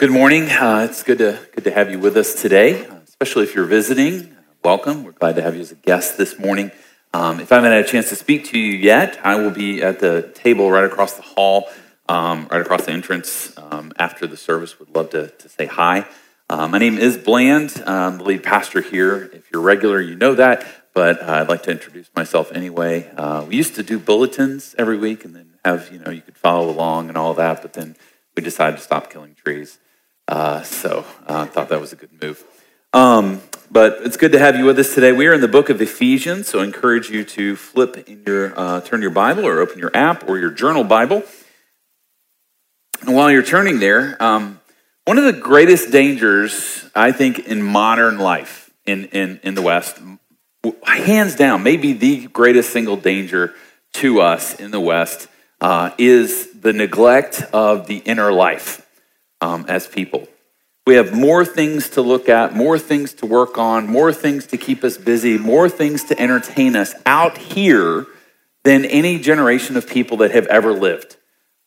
Good morning. It's good to have you with us today, especially if you're visiting. Welcome. We're glad to have you as a guest this morning. If I haven't had a chance to speak to you yet, I will be at the table right across the hall, right across the entrance after the service. Would love to say hi. My name is Bland. I'm the lead pastor here. If you're regular, you know that, but I'd like to introduce myself anyway. We used to do bulletins every week and then have, you could follow along and all that, but then we decided to stop killing trees. So I thought that was a good move. But it's good to have you with us today. We are in the book of Ephesians, so I encourage you to flip in your, turn your Bible or open your app or your journal Bible. And while you're turning there, one of the greatest dangers, I think, in modern life in the West, hands down, maybe the greatest single danger to us in the West, is the neglect of the inner life as people. We have more things to look at, more things to work on, more things to keep us busy, more things to entertain us out here than any generation of people that have ever lived.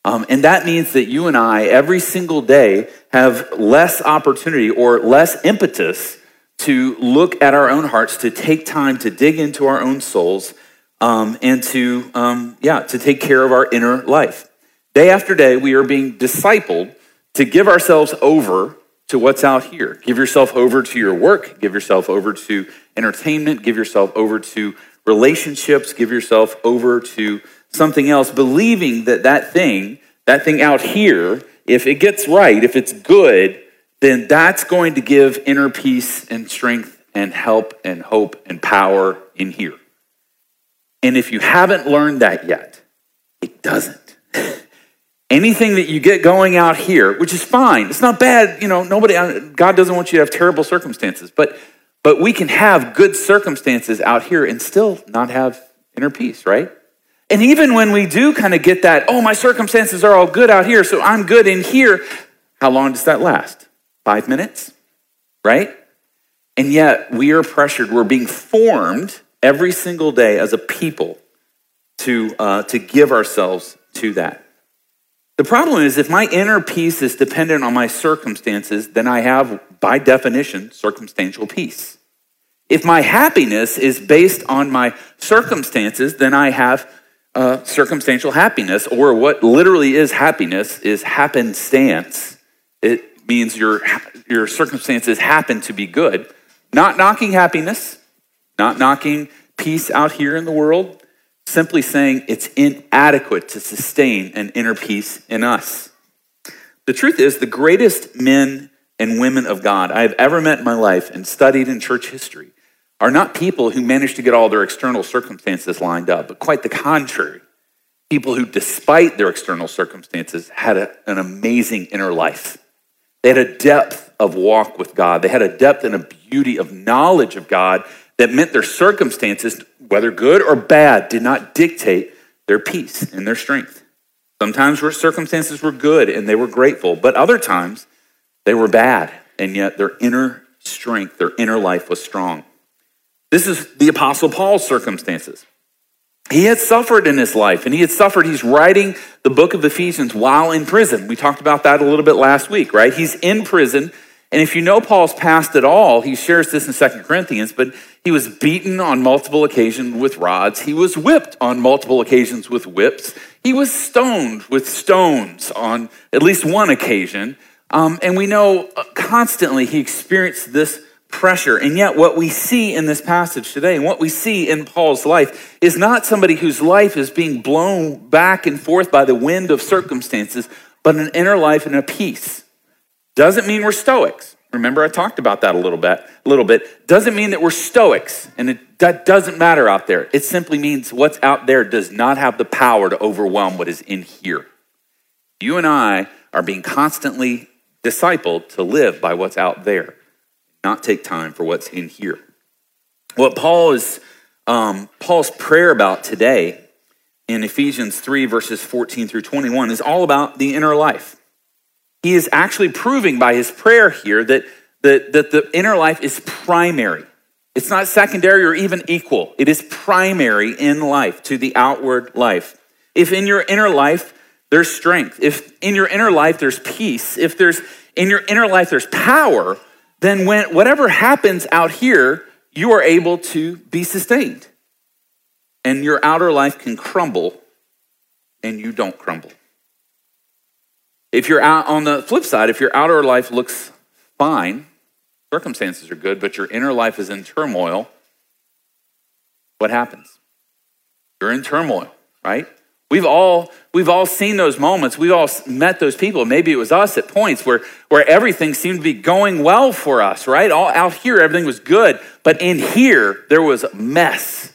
And that means that you and I, every single day, have less opportunity or less impetus to look at our own hearts, to take time to dig into our own souls, and to take care of our inner life. Day after day, we are being discipled to give ourselves over to what's out here. Give yourself over to your work. Give yourself over to entertainment. Give yourself over to relationships. Give yourself over to something else, believing that that thing out here, if it gets right, if it's good, then that's going to give inner peace and strength and help and hope and power in here. And if you haven't learned that yet, it doesn't. Anything that you get going out here, which is fine, it's not bad, God doesn't want you to have terrible circumstances, but we can have good circumstances out here and still not have inner peace, right? And even when we do kind of get that, my circumstances are all good out here, so I'm good in here, how long does that last? 5 minutes, right? And yet we are pressured, we're being formed every single day as a people to give ourselves to that. The problem is if my inner peace is dependent on my circumstances, then I have, by definition, circumstantial peace. If my happiness is based on my circumstances, then I have circumstantial happiness, or what literally is happiness is happenstance. It means your circumstances happen to be good. Not knocking happiness. Not knocking peace out here in the world, simply saying it's inadequate to sustain an inner peace in us. The truth is, the greatest men and women of God I have ever met in my life and studied in church history are not people who managed to get all their external circumstances lined up, but quite the contrary, people who, despite their external circumstances, had an amazing inner life. They had a depth of walk with God. They had a depth and a beauty of knowledge of God that meant their circumstances, whether good or bad, did not dictate their peace and their strength. Sometimes circumstances were good and they were grateful, but other times they were bad, and yet their inner strength, their inner life was strong. This is the Apostle Paul's circumstances. He had suffered in his life, and he had suffered. He's writing the book of Ephesians while in prison. We talked about that a little bit last week, right? He's in prison. And if you know Paul's past at all, he shares this in 2 Corinthians, but he was beaten on multiple occasions with rods. He was whipped on multiple occasions with whips. He was stoned with stones on at least one occasion. And we know constantly he experienced this pressure. And yet what we see in this passage today and what we see in Paul's life is not somebody whose life is being blown back and forth by the wind of circumstances, but an inner life and a peace. Doesn't mean we're stoics. Remember, I talked about that a little bit. Doesn't mean that we're stoics, and that doesn't matter out there. It simply means what's out there does not have the power to overwhelm what is in here. You and I are being constantly discipled to live by what's out there, not take time for what's in here. What Paul's prayer about today in Ephesians 3, verses 14 through 21 is all about the inner life. He is actually proving by his prayer here that the inner life is primary. It's not secondary or even equal. It is primary in life to the outward life. If in your inner life, there's strength. If in your inner life there's peace, if there's in your inner life there's power, then when whatever happens out here, you are able to be sustained. And your outer life can crumble and you don't crumble. If you're out on the flip side, if your outer life looks fine, circumstances are good, but your inner life is in turmoil, what happens? You're in turmoil, right? We've all seen those moments. We've all met those people. Maybe it was us at points where everything seemed to be going well for us, right? All out here, everything was good, but in here, there was a mess.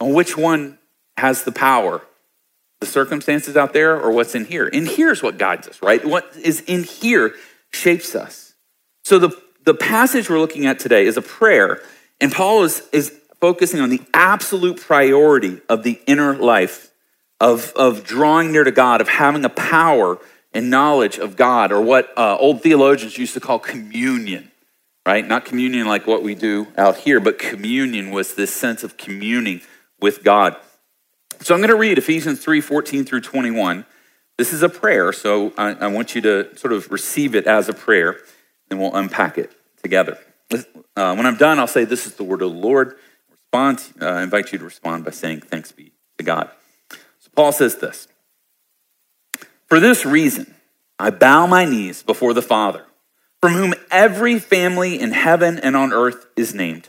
And which one has the power? The circumstances out there or what's in here? In here is what guides us, right? What is in here shapes us. So the passage we're looking at today is a prayer, and Paul is focusing on the absolute priority of the inner life, of drawing near to God, of having a power and knowledge of God, or what old theologians used to call communion, right? Not communion like what we do out here, but communion was this sense of communing with God. So I'm going to read Ephesians 3:14 through 21. This is a prayer, so I want you to sort of receive it as a prayer, and we'll unpack it together. When I'm done, I'll say, "This is the word of the Lord." Respond. I invite you to respond by saying, "Thanks be to God." So Paul says this: "For this reason, I bow my knees before the Father, from whom every family in heaven and on earth is named,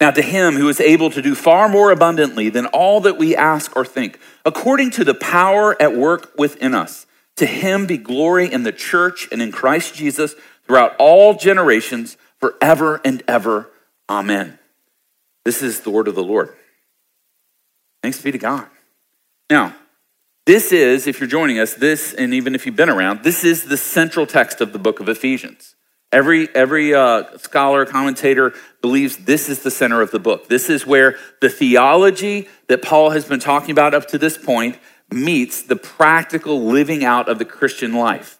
Now to him who is able to do far more abundantly than all that we ask or think, according to the power at work within us, to him be glory in the church and in Christ Jesus throughout all generations, forever and ever. Amen." This is the word of the Lord. Thanks be to God. Now, this is, if you're joining us, this, and even if you've been around, this is the central text of the book of Ephesians. Every scholar, commentator believes this is the center of the book. This is where the theology that Paul has been talking about up to this point meets the practical living out of the Christian life.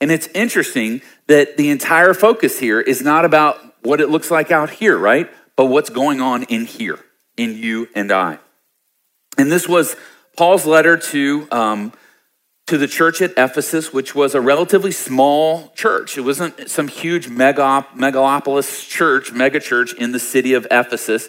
And it's interesting that the entire focus here is not about what it looks like out here, right? But what's going on in here, in you and I. And this was Paul's letter to the church at Ephesus, which was a relatively small church. It wasn't some huge megalopolis mega church in the city of Ephesus.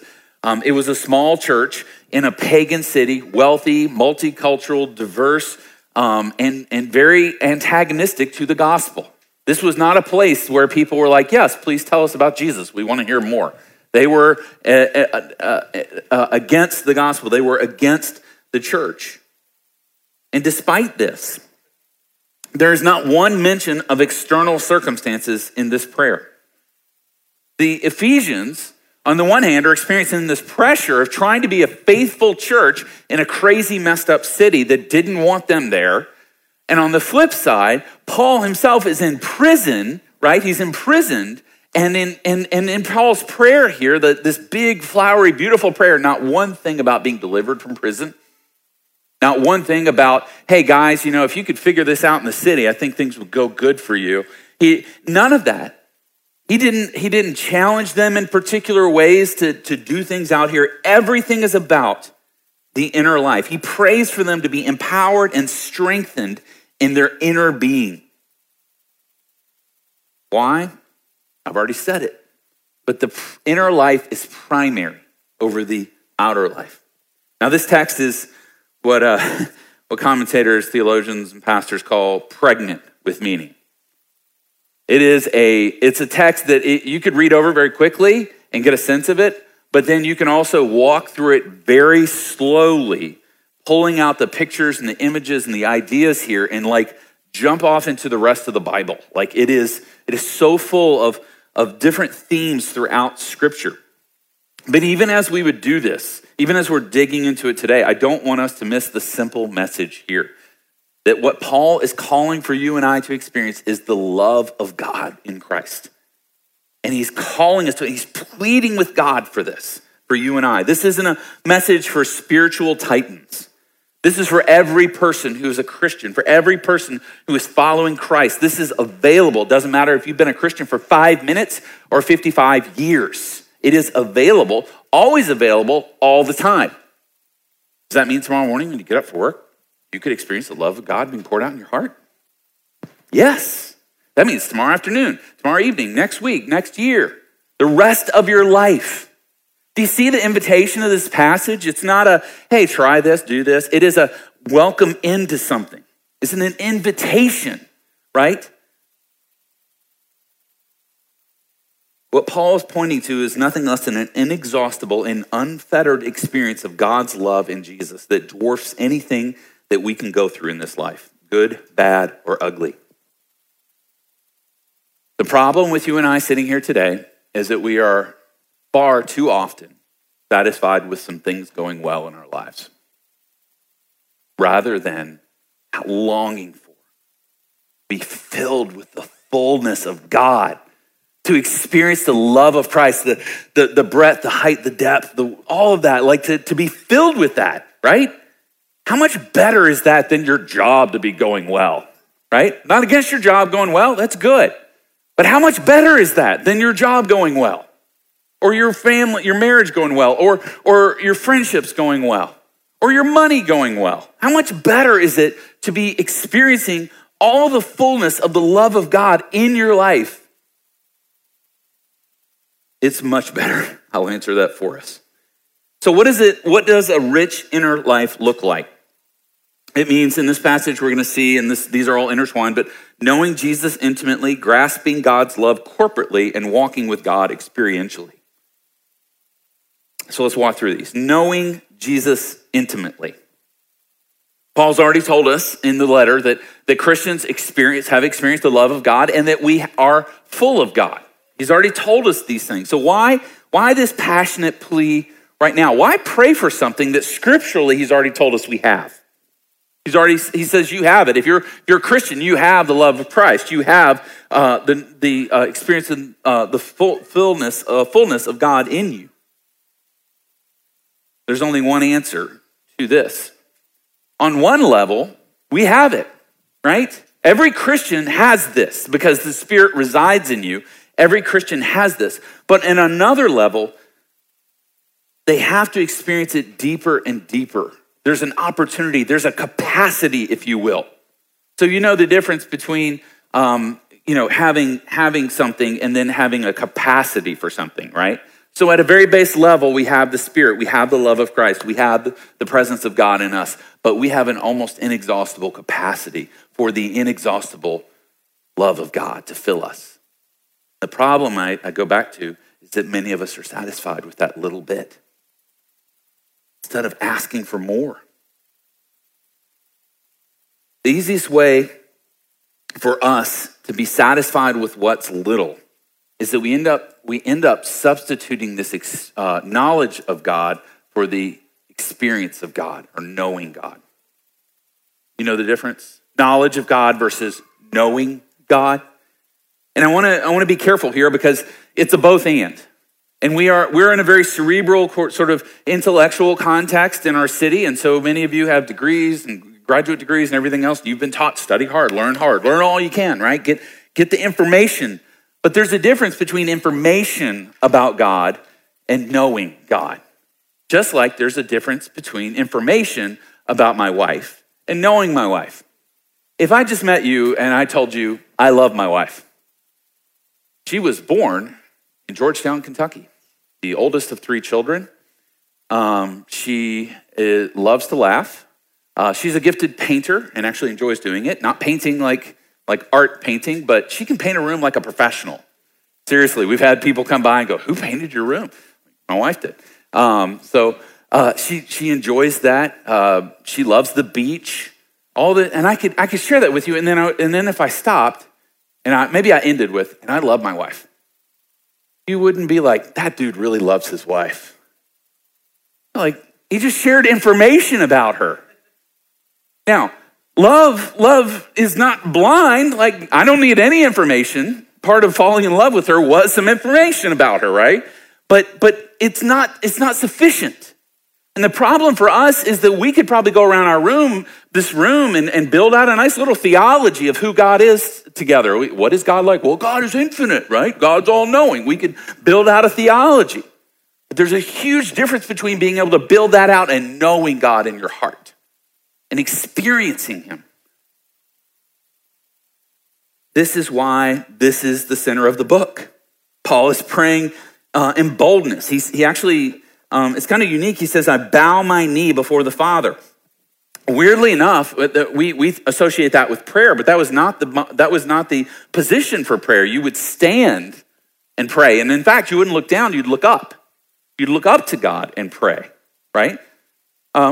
It was a small church in a pagan city, wealthy, multicultural, diverse, and very antagonistic to the gospel. This was not a place where people were like, "Yes, please tell us about Jesus. We want to hear more." They were against the gospel. They were against the church. And despite this, there is not one mention of external circumstances in this prayer. The Ephesians, on the one hand, are experiencing this pressure of trying to be a faithful church in a crazy, messed up city that didn't want them there. And on the flip side, Paul himself is in prison, right? He's imprisoned. And in Paul's prayer here, this big, flowery, beautiful prayer, not one thing about being delivered from prison. Not one thing about, "Hey guys, if you could figure this out in the city, I think things would go good for you." None of that. He didn't challenge them in particular ways to do things out here. Everything is about the inner life. He prays for them to be empowered and strengthened in their inner being. Why? I've already said it. But the inner life is primary over the outer life. Now, this text is what commentators, theologians, and pastors call pregnant with meaning. It's a text that you could read over very quickly and get a sense of it, but then you can also walk through it very slowly, pulling out the pictures and the images and the ideas here and jump off into the rest of the Bible. It is so full of different themes throughout Scripture. But even as we would do this, even as we're digging into it today, I don't want us to miss the simple message here. That what Paul is calling for you and I to experience is the love of God in Christ. And he's calling us to it. He's pleading with God for this, for you and I. This isn't a message for spiritual titans. This is for every person who is a Christian, for every person who is following Christ. This is available. It doesn't matter if you've been a Christian for 5 minutes or 55 years. It is available, always available, all the time. Does that mean tomorrow morning when you get up for work, you could experience the love of God being poured out in your heart? Yes. That means tomorrow afternoon, tomorrow evening, next week, next year, the rest of your life. Do you see the invitation of this passage? It's not a, hey, try this, do this. It is a welcome into something. It's an invitation, right? What Paul is pointing to is nothing less than an inexhaustible and unfettered experience of God's love in Jesus that dwarfs anything that we can go through in this life, good, bad, or ugly. The problem with you and I sitting here today is that we are far too often satisfied with some things going well in our lives, rather than longing for, be filled with the fullness of God, to experience the love of Christ, the breadth, the height, the depth, all of that, like to be filled with that, right? How much better is that than your job to be going well, right? Not against your job going well, that's good. But how much better is that than your job going well? Or your family, your marriage going well, or your friendships going well, or your money going well? How much better is it to be experiencing all the fullness of the love of God in your life? It's much better. I'll answer that for us. So what does a rich inner life look like? It means in this passage we're going to see, and these are all intertwined, but knowing Jesus intimately, grasping God's love corporately, and walking with God experientially. So let's walk through these. Knowing Jesus intimately. Paul's already told us in the letter that Christians have experienced the love of God and that we are full of God. He's already told us these things. So why this passionate plea right now? Why pray for something that scripturally he's already told us we have? He says you have it. If you're a Christian, you have the love of Christ. You have the experience and the fullness of God in you. There's only one answer to this. On one level, we have it, right? Every Christian has this because the Spirit resides in you. Every Christian has this. But in another level, they have to experience it deeper and deeper. There's an opportunity. There's a capacity, if you will. So you know the difference between having something and then having a capacity for something, right? So at a very base level, we have the Spirit. We have the love of Christ. We have the presence of God in us. But we have an almost inexhaustible capacity for the inexhaustible love of God to fill us. The problem I go back to is that many of us are satisfied with that little bit, instead of asking for more. The easiest way for us to be satisfied with what's little is that we end up substituting this knowledge of God for the experience of God or knowing God. You know the difference? Knowledge of God versus knowing God. And I want to be careful here because it's a both and. And we're in a very cerebral sort of intellectual context in our city. And so many of you have degrees and graduate degrees and everything else. You've been taught, study hard, learn all you can, right? Get the information. But there's a difference between information about God and knowing God. Just like there's a difference between information about my wife and knowing my wife. If I just met you and I told you, I love my wife. She was born in Georgetown, Kentucky. The oldest of three children. She loves to laugh. She's a gifted painter and actually enjoys doing it. Not painting like art painting, but she can paint a room like a professional. Seriously, we've had people come by and go, who painted your room? My wife did. She enjoys that. She loves the beach. And I could share that with you. And then if I stopped, maybe I ended with, and I love my wife. You wouldn't be like, that dude really loves his wife. Like, he just shared information about her. Now, Love is not blind. Like, I don't need any information. Part of falling in love with her was some information about her, right? But it's not sufficient. And the problem for us is that we could probably go around our room, this room, and build out a nice little theology of who God is together. What is God like? Well, God is infinite, right? God's all-knowing. We could build out a theology. But there's a huge difference between being able to build that out and knowing God in your heart and experiencing him. This is why this is the center of the book. Paul is praying in boldness. He actually, it's kind of unique. He says, I bow my knee before the Father. Weirdly enough, we associate that with prayer, but that was not the position for prayer. You would stand and pray. And in fact, you wouldn't look down, you'd look up. You'd look up to God and pray, right?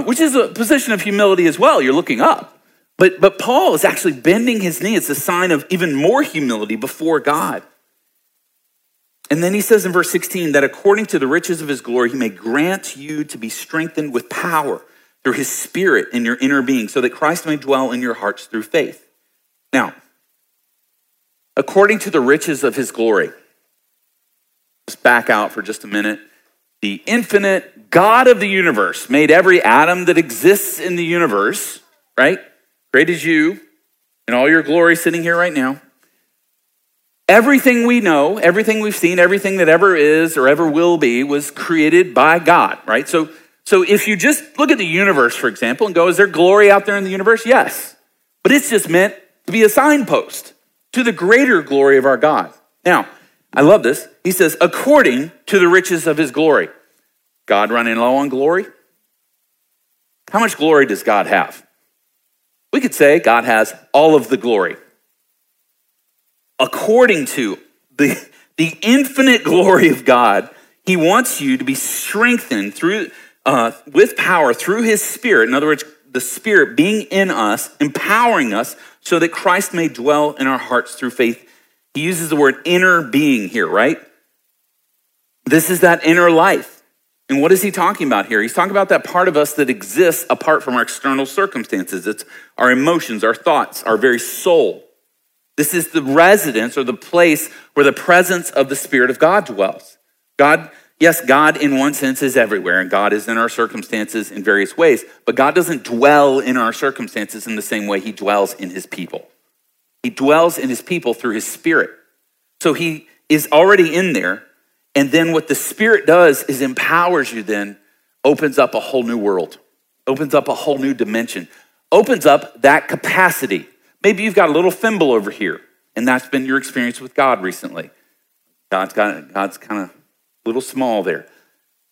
Which is a position of humility as well. You're looking up. But Paul is actually bending his knee. It's a sign of even more humility before God. And then he says in verse 16 that according to the riches of his glory, he may grant you to be strengthened with power through his Spirit in your inner being, so that Christ may dwell in your hearts through faith. Now, according to the riches of his glory, let's back out for just a minute. The infinite God of the universe made every atom that exists in the universe, right? Great is you in all your glory sitting here right now. Everything we know, everything we've seen, everything that ever is or ever will be was created by God, right? So if you just look at the universe, for example, and go, is there glory out there in the universe? Yes, but it's just meant to be a signpost to the greater glory of our God. Now, I love this. He says, according to the riches of his glory. God running low on glory? How much glory does God have? We could say God has all of the glory. According to the infinite glory of God, he wants you to be strengthened through with power through his Spirit. In other words, the Spirit being in us, empowering us so that Christ may dwell in our hearts through faith. He uses the word inner being here, right? This is that inner life. And what is he talking about here? He's talking about that part of us that exists apart from our external circumstances. It's our emotions, our thoughts, our very soul. This is the residence or the place where the presence of the Spirit of God dwells. God in one sense is everywhere, and God is in our circumstances in various ways, but God doesn't dwell in our circumstances in the same way he dwells in his people. He dwells in his people through his Spirit. So he is already in there. And then what the Spirit does is empowers you then, opens up a whole new world, opens up a whole new dimension, opens up that capacity. Maybe you've got a little thimble over here, and that's been your experience with God recently. God's kind of a little small there.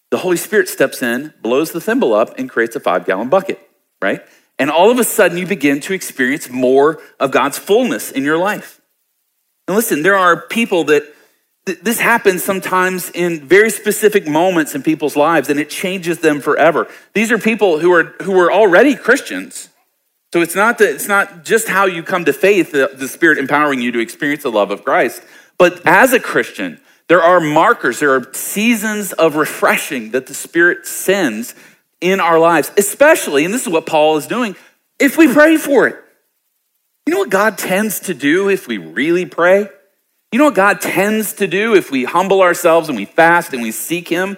The Holy Spirit steps in, blows the thimble up, and creates a 5-gallon bucket, right? And all of a sudden, you begin to experience more of God's fullness in your life. And listen, there are people that this happens sometimes in very specific moments in people's lives, and it changes them forever. These are people who are already Christians. So it's not just how you come to faith, the Spirit empowering you to experience the love of Christ. But as a Christian, there are markers, there are seasons of refreshing that the Spirit sends in our lives, especially, and this is what Paul is doing, if we pray for it. You know what God tends to do if we really pray? You know what God tends to do if we humble ourselves and we fast and we seek him?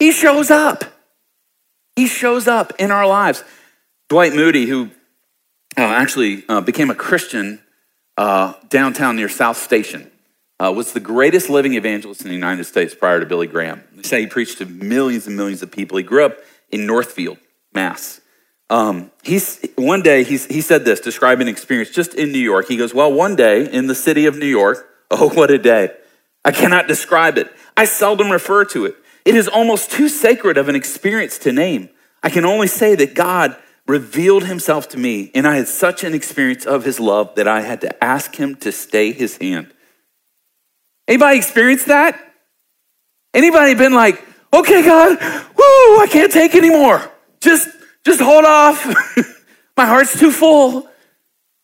He shows up. He shows up in our lives. Dwight Moody, who actually became a Christian downtown near South Station, was the greatest living evangelist in the United States prior to Billy Graham. They say he preached to millions and millions of people. He grew up in Northfield, Mass. He said this, describing an experience just in New York. He goes, well, one day in the city of New York, oh, what a day. I cannot describe it. I seldom refer to it. It is almost too sacred of an experience to name. I can only say that God revealed himself to me, and I had such an experience of his love that I had to ask him to stay his hand. Anybody experienced that? Anybody been like, okay, God, woo, I can't take anymore. Just hold off. My heart's too full.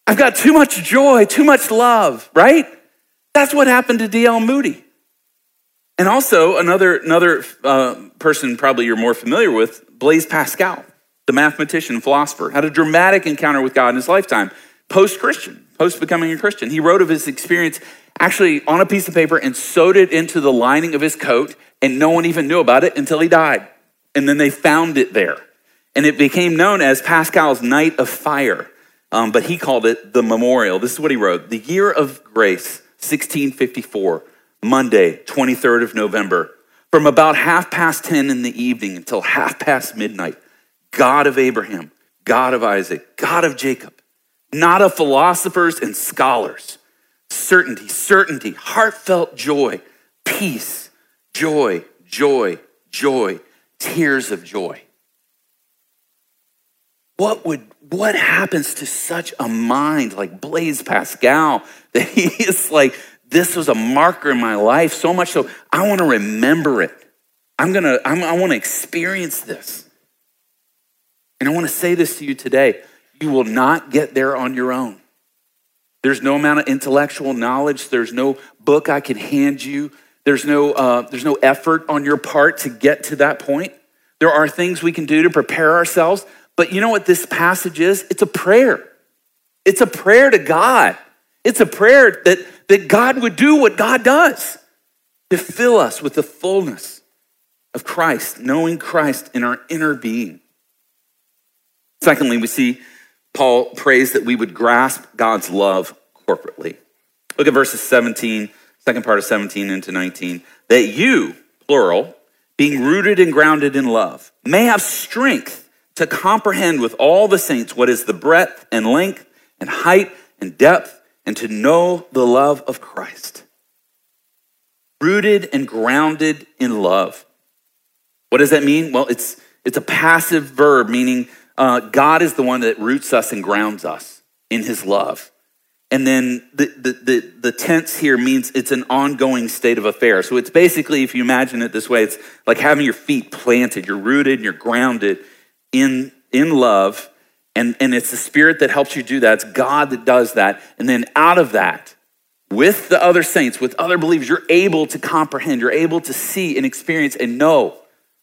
I've got too much joy, too much love, right? That's what happened to D.L. Moody. And also another person probably you're more familiar with, Blaise Pascal. the mathematician, philosopher, had a dramatic encounter with God in his lifetime, post-Christian, post-becoming a Christian. He wrote of his experience actually on a piece of paper and sewed it into the lining of his coat, and no one even knew about it until he died. And then they found it there. And it became known as Pascal's Night of Fire, but he called it the Memorial. This is what he wrote. The year of grace, 1654, Monday, 23rd of November, from about 10:30 in the evening until midnight, God of Abraham, God of Isaac, God of Jacob, not of philosophers and scholars, certainty, heartfelt joy, peace, joy, tears of joy. What happens to such a mind like Blaise Pascal that he is like, this was a marker in my life, so much so I want to remember it. I want to experience this. And I want to say this to you today. You will not get there on your own. There's no amount of intellectual knowledge. There's no book I can hand you. There's no effort on your part to get to that point. There are things we can do to prepare ourselves. But you know what this passage is? It's a prayer. It's a prayer to God. It's a prayer that God would do what God does, to fill us with the fullness of Christ, knowing Christ in our inner being. Secondly, we see Paul prays that we would grasp God's love corporately. Look at verses 17, second part of 17 into 19. That you, plural, being rooted and grounded in love, may have strength to comprehend with all the saints what is the breadth and length and height and depth, and to know the love of Christ. Rooted and grounded in love. What does that mean? Well, it's a passive verb, meaning God is the one that roots us and grounds us in his love. And then the tense here means it's an ongoing state of affairs. So it's basically, if you imagine it this way, it's like having your feet planted. You're rooted and you're grounded in love. And it's the Spirit that helps you do that. It's God that does that. And then out of that, with the other saints, with other believers, you're able to comprehend, you're able to see and experience and know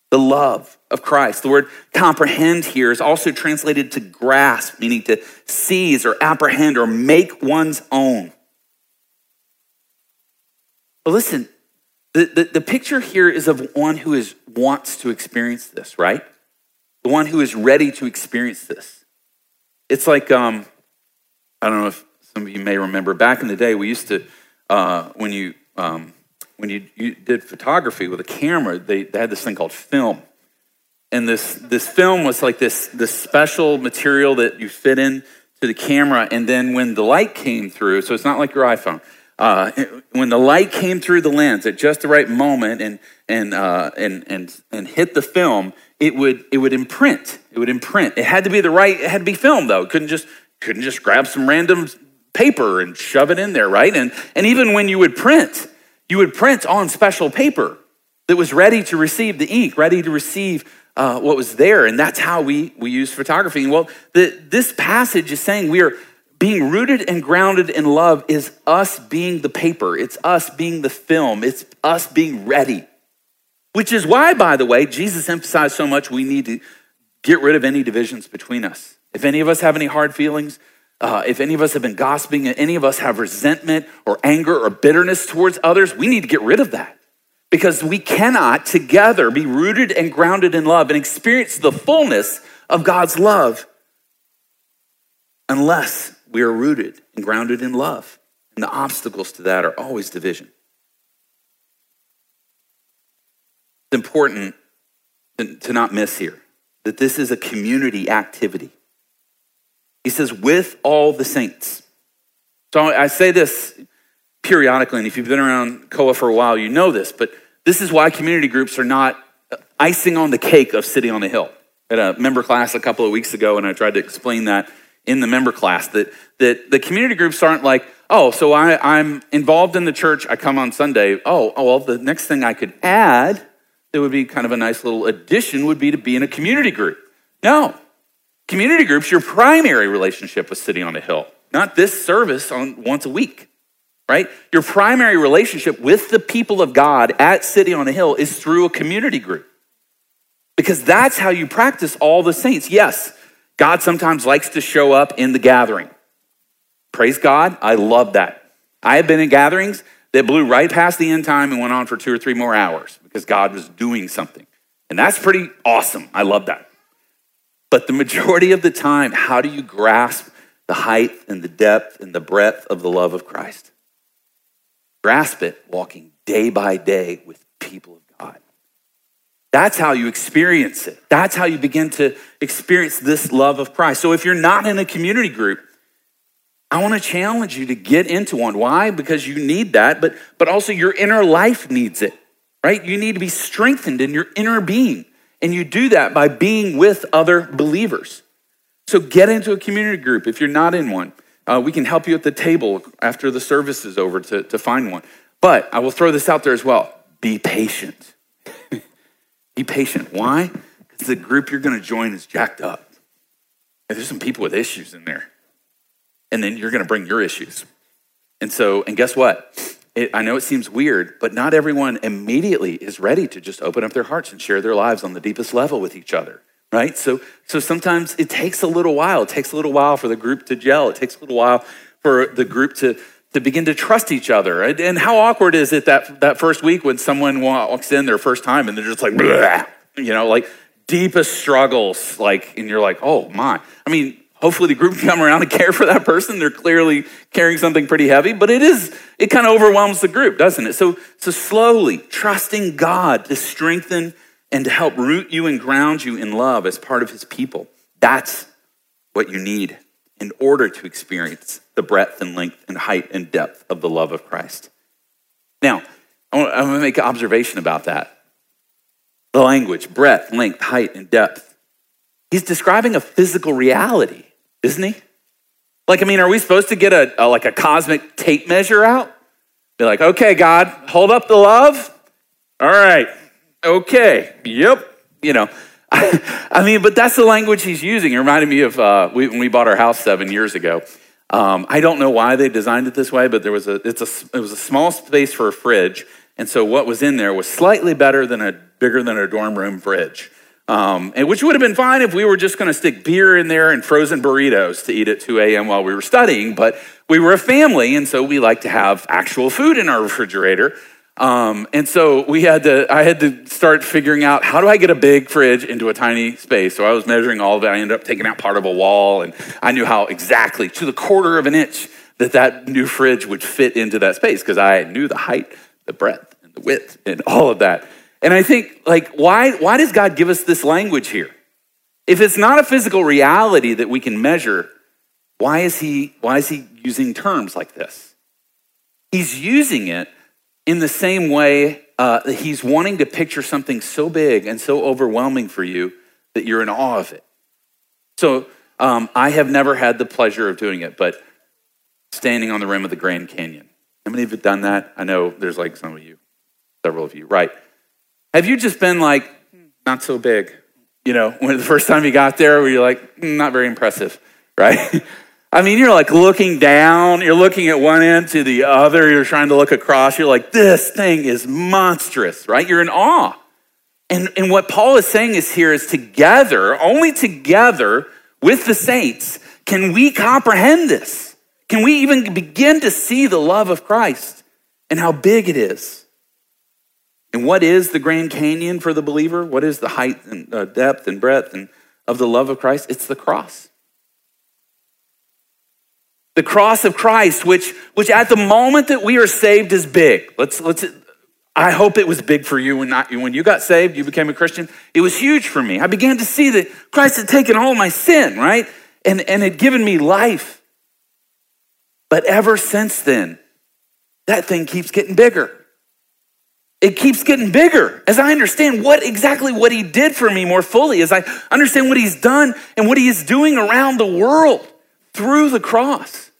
the love of Christ. The word comprehend here is also translated to grasp, meaning to seize or apprehend or make one's own. But listen, the picture here is of one who wants to experience this, right? The one who is ready to experience this. It's like, I don't know if some of you may remember, back in the day, we used to, when you did photography with a camera, they had this thing called film. And this film was like this special material that you fit in to the camera. And then when the light came through, so it's not like your iPhone, when the light came through the lens at just the right moment and hit the film, it would imprint. It would imprint. It had to be filmed though. It couldn't just grab some random paper and shove it in there, right? And even when you would print on special paper that was ready to receive the ink, ready to receive what was there. And that's how we use photography. Well, this passage is saying we are being rooted and grounded in love is us being the paper. It's us being the film. It's us being ready. Which is why, by the way, Jesus emphasized so much we need to get rid of any divisions between us. If any of us have any hard feelings, if any of us have been gossiping, and any of us have resentment or anger or bitterness towards others, we need to get rid of that. Because we cannot together be rooted and grounded in love and experience the fullness of God's love unless we are rooted and grounded in love. And the obstacles to that are always division. It's important to not miss here that this is a community activity. He says, with all the saints. So I say this periodically, and if you've been around COA for a while, you know this, but this is why community groups are not icing on the cake of City on the Hill. I had a member class a couple of weeks ago, and I tried to explain that in the member class, that the community groups aren't like, oh, so I'm involved in the church, I come on Sunday, well, the next thing I could add that would be kind of a nice little addition would be to be in a community group. No, community group's your primary relationship with City on a Hill, not this service on once a week, right? Your primary relationship with the people of God at City on a Hill is through a community group. because that's how you practice all the saints. Yes, God sometimes likes to show up in the gathering. Praise God, I love that. I have been in gatherings that blew right past the end time and went on for 2 or 3 more hours because God was doing something. And that's pretty awesome. I love that. But the majority of the time, how do you grasp the height and the depth and the breadth of the love of Christ? Grasp it walking day by day with people of God. That's how you experience it. That's how you begin to experience this love of Christ. So if you're not in a community group, I want to challenge you to get into one. Why? Because you need that, but also your inner life needs it, right? You need to be strengthened in your inner being. And you do that by being with other believers. So get into a community group if you're not in one. We can help you at the table after the service is over to find one. But I will throw this out there as well. Be patient. Be patient. Why? Because the group you're going to join is jacked up. And there's some people with issues in there. And then you're going to bring your issues. And guess what? I know it seems weird, but not everyone immediately is ready to just open up their hearts and share their lives on the deepest level with each other, right? So sometimes it takes a little while. It takes a little while for the group to gel. It takes a little while for the group to begin to trust each other. And how awkward is it that first week when someone walks in their first time and they're just like, blah, like deepest struggles, and you're like, oh my. I mean, hopefully the group can come around and care for that person. They're clearly carrying something pretty heavy, but it kind of overwhelms the group, doesn't it? So slowly trusting God to strengthen and to help root you and ground you in love as part of his people. That's what you need in order to experience the breadth and length and height and depth of the love of Christ. Now, I want to make an observation about that. The language, breadth, length, height, and depth. He's describing a physical reality, isn't he? Are we supposed to get a cosmic tape measure out? Be like, okay, God, hold up the love. All right. Okay. Yep. But that's the language he's using. It reminded me of when we bought our house 7 years ago. I don't know why they designed it this way, but it was a small space for a fridge. And so what was in there was slightly bigger than a dorm room fridge. And which would have been fine if we were just going to stick beer in there and frozen burritos to eat at 2 a.m. while we were studying, but we were a family, and so we like to have actual food in our refrigerator. And so I had to start figuring out, how do I get a big fridge into a tiny space? So I was measuring all of it. I ended up taking out part of a wall, and I knew how exactly to the quarter of an inch that new fridge would fit into that space because I knew the height, the breadth, and the width, and all of that. And I think, why does God give us this language here? If it's not a physical reality that we can measure, why is he using terms like this? He's using it in the same way that he's wanting to picture something so big and so overwhelming for you that you're in awe of it. So I have never had the pleasure of doing it, but standing on the rim of the Grand Canyon. How many of you have done that? I know there's some of you, several of you, right? Have you just been not so big? When the first time you got there, where you're not very impressive, right? You're looking down, you're looking at one end to the other, you're trying to look across, you're this thing is monstrous, right? You're in awe. And what Paul is saying is together, only together with the saints, can we comprehend this? Can we even begin to see the love of Christ and how big it is? And what is the Grand Canyon for the believer? What is the height and depth and breadth and of the love of Christ? It's the cross. The cross of Christ, which at the moment that we are saved is big. I hope it was big for you when you got saved, you became a Christian. It was huge for me. I began to see that Christ had taken all my sin, right? And had given me life. But ever since then, that thing keeps getting bigger. It keeps getting bigger as I understand what he did for me more fully, as I understand what he's done and what he is doing around the world through the cross.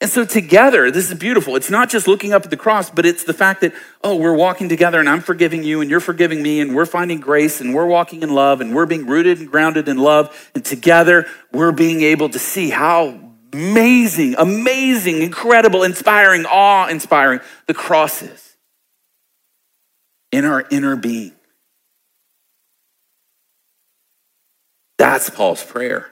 And so together, this is beautiful. It's not just looking up at the cross, but it's the fact that, we're walking together and I'm forgiving you and you're forgiving me and we're finding grace and we're walking in love and we're being rooted and grounded in love. And together we're being able to see how amazing, incredible, inspiring, awe-inspiring the cross is. In our inner being. That's Paul's prayer.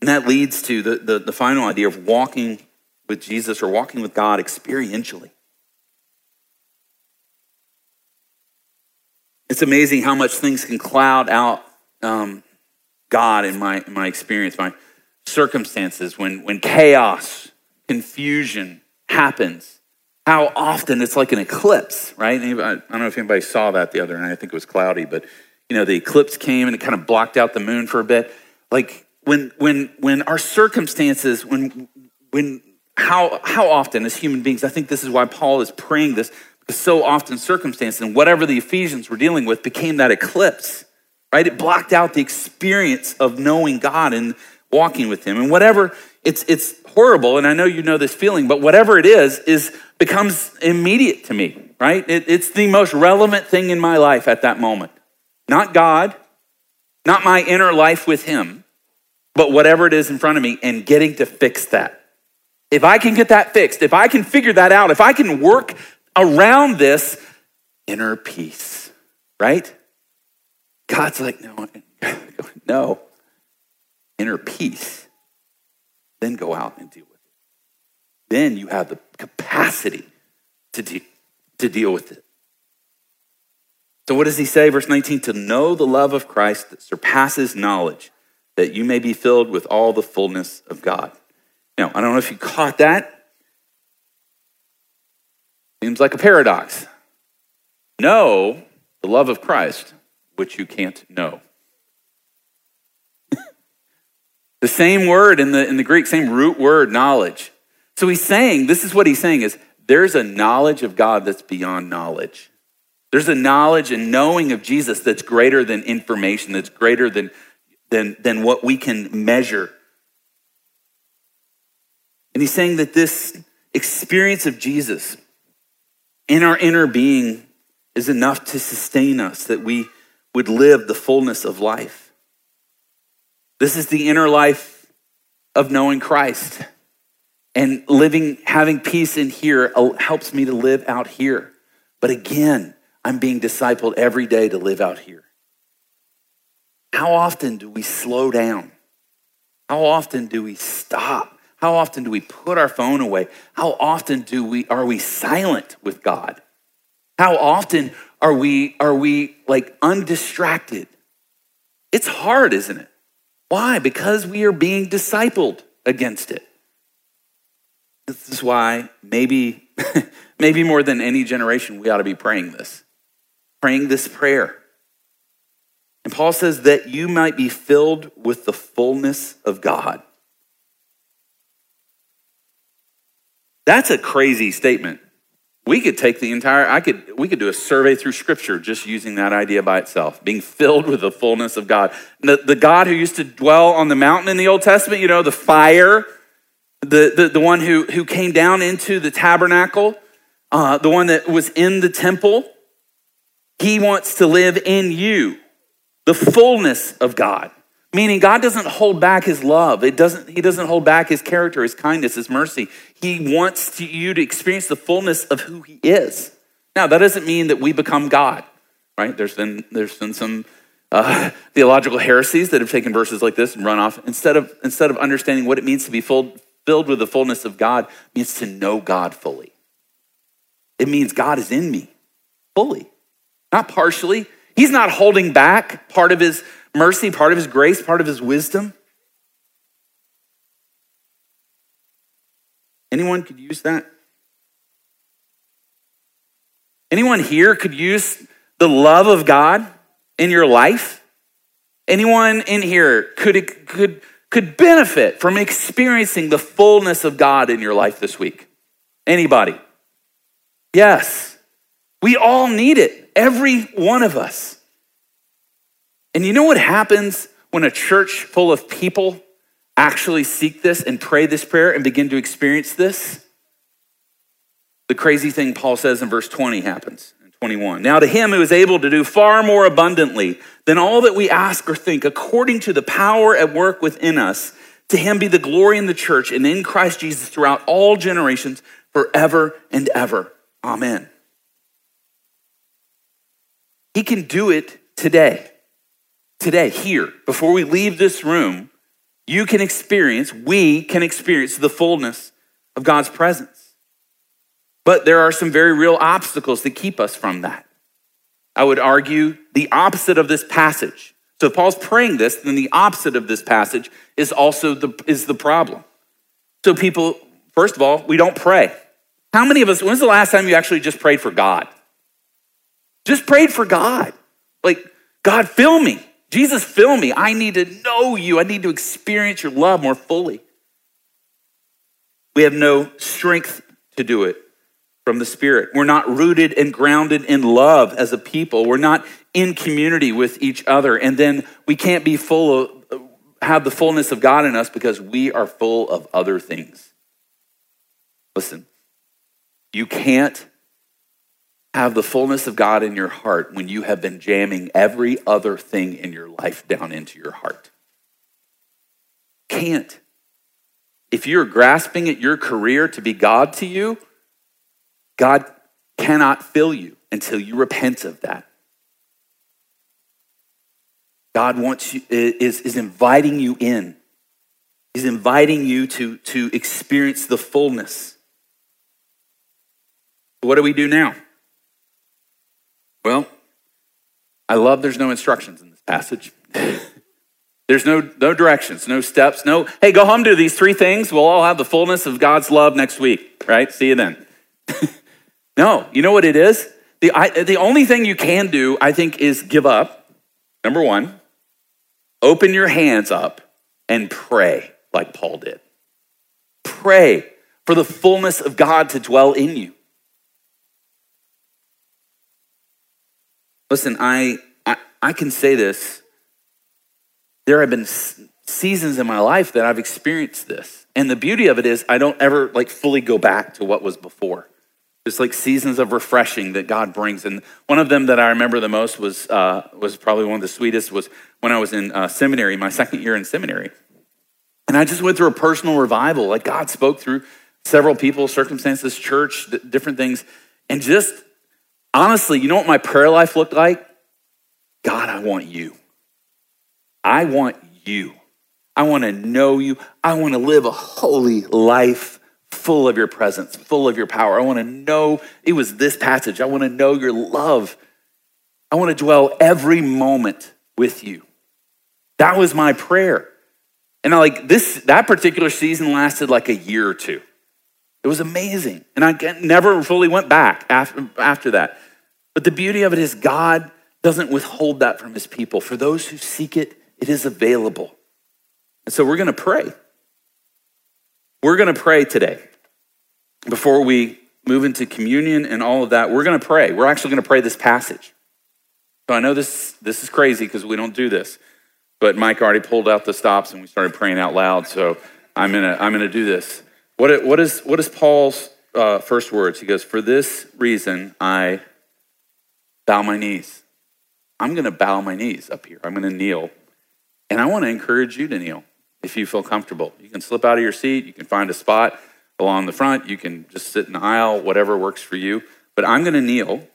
And that leads to the final idea of walking with Jesus or walking with God experientially. It's amazing how much things can cloud out God in my experience, my circumstances, when chaos, confusion happens. How often it's like an eclipse, right? I don't know if anybody saw that the other night. I think it was cloudy, but you know, the eclipse came and it kind of blocked out the moon for a bit. Like when our circumstances, when how often as human beings, I think this is why Paul is praying this, because so often circumstance and whatever the Ephesians were dealing with became that eclipse, right? It blocked out the experience of knowing God and walking with him. And whatever, it's horrible, and I know you know this feeling, but whatever it is becomes immediate to me, right? It's the most relevant thing in my life at that moment. Not God, not my inner life with him, but whatever it is in front of me and getting to fix that. If I can get that fixed, if I can figure that out, if I can work around this inner peace, right? God's like, no, inner peace. Then go out and deal with it. Then you have the capacity to deal with it. So what does he say? Verse 19, to know the love of Christ that surpasses knowledge, that you may be filled with all the fullness of God. Now, I don't know if you caught that. Seems like a paradox. Know the love of Christ, which you can't know. The same word in the Greek, same root word, knowledge. So he's saying, this is what he's saying is, there's a knowledge of God that's beyond knowledge. There's a knowledge and knowing of Jesus that's greater than information, that's greater than what we can measure. And he's saying that this experience of Jesus in our inner being is enough to sustain us, that we would live the fullness of life. This is the inner life of knowing Christ. And living, having peace in here helps me to live out here. But again, I'm being discipled every day to live out here. How often do we slow down? How often do we stop? How often do we put our phone away? How often are we silent with God? How often are we like undistracted? It's hard, isn't it? Why? Because we are being discipled against it. This is why maybe more than any generation, we ought to be praying this prayer. And Paul says that you might be filled with the fullness of God. That's a crazy statement. We could take the entire, we could do a survey through scripture just using that idea by itself, being filled with the fullness of God. The God who used to dwell on the mountain in the Old Testament, you know, the fire, the one who came down into the tabernacle, the one that was in the temple. He wants to live in you, the fullness of God. Meaning God doesn't hold back his love. He doesn't hold back his character, his kindness, his mercy. He wants you to experience the fullness of who he is. Now, that doesn't mean that we become God, right? There's been some theological heresies that have taken verses like this and run off. Instead of understanding what it means to be filled with the fullness of God, it means to know God fully. It means God is in me fully, not partially. He's not holding back part of his mercy, part of his grace, part of his wisdom. Anyone could use that? Anyone here could use the love of God in your life? Anyone in here could benefit from experiencing the fullness of God in your life this week? Anybody? Yes. We all need it, every one of us. And you know what happens when a church full of people actually seek this and pray this prayer and begin to experience this? The crazy thing Paul says in verse 20 happens, in 21. Now to him who is able to do far more abundantly than all that we ask or think, according to the power at work within us, to him be the glory in the church and in Christ Jesus throughout all generations, forever and ever. Amen. He can do it today. today, here, before we leave this room, we can experience the fullness of God's presence. But there are some very real obstacles that keep us from that. I would argue the opposite of this passage. So if Paul's praying this, then the opposite of this passage is also the problem. So people, first of all, we don't pray. How many of us, when's the last time you actually just prayed for God? Just prayed for God. Like, God, fill me. Jesus, fill me. I need to know you. I need to experience your love more fully. We have no strength to do it from the Spirit. We're not rooted and grounded in love as a people. We're not in community with each other. And then we can't be have the fullness of God in us because we are full of other things. Listen, you can't have the fullness of God in your heart when you have been jamming every other thing in your life down into your heart. Can't. If you're grasping at your career to be God to you, God cannot fill you until you repent of that. God wants you, is inviting you in. He's inviting you to experience the fullness. What do we do now? Well, I love there's no instructions in this passage. There's no directions, no steps, no, hey, go home, do these three things. We'll all have the fullness of God's love next week, right? See you then. No, you know what it is? The only thing you can do, I think, is give up. Number one, open your hands up and pray like Paul did. Pray for the fullness of God to dwell in you. Listen, I can say this. There have been seasons in my life that I've experienced this. And the beauty of it is I don't ever fully go back to what was before. It's like seasons of refreshing that God brings. And one of them that I remember the most was probably one of the sweetest was when I was in seminary, my second year in seminary. And I just went through a personal revival. Like God spoke through several people, circumstances, church, different things. And just honestly, you know what my prayer life looked like? God, I want you. I want you. I want to know you. I want to live a holy life full of your presence, full of your power. I want to know, it was this passage. I want to know your love. I want to dwell every moment with you. That was my prayer. And that particular season lasted a year or two. It was amazing. And I never fully went back after that. But the beauty of it is God doesn't withhold that from his people. For those who seek it, it is available. And so we're going to pray. We're going to pray today. Before we move into communion and all of that, we're going to pray. We're actually going to pray this passage. So I know this is crazy because we don't do this, but Mike already pulled out the stops and we started praying out loud. So I'm gonna do this. What is Paul's first words? He goes, "For this reason, I bow my knees." I'm gonna bow my knees up here. I'm gonna kneel. And I wanna encourage you to kneel if you feel comfortable. You can slip out of your seat. You can find a spot along the front. You can just sit in the aisle, whatever works for you. But I'm gonna kneel.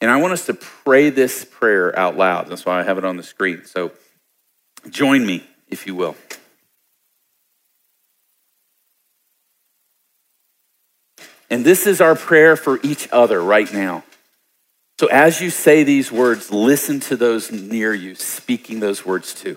And I want us to pray this prayer out loud. That's why I have it on the screen. So join me, if you will. And this is our prayer for each other right now. So as you say these words, listen to those near you speaking those words too.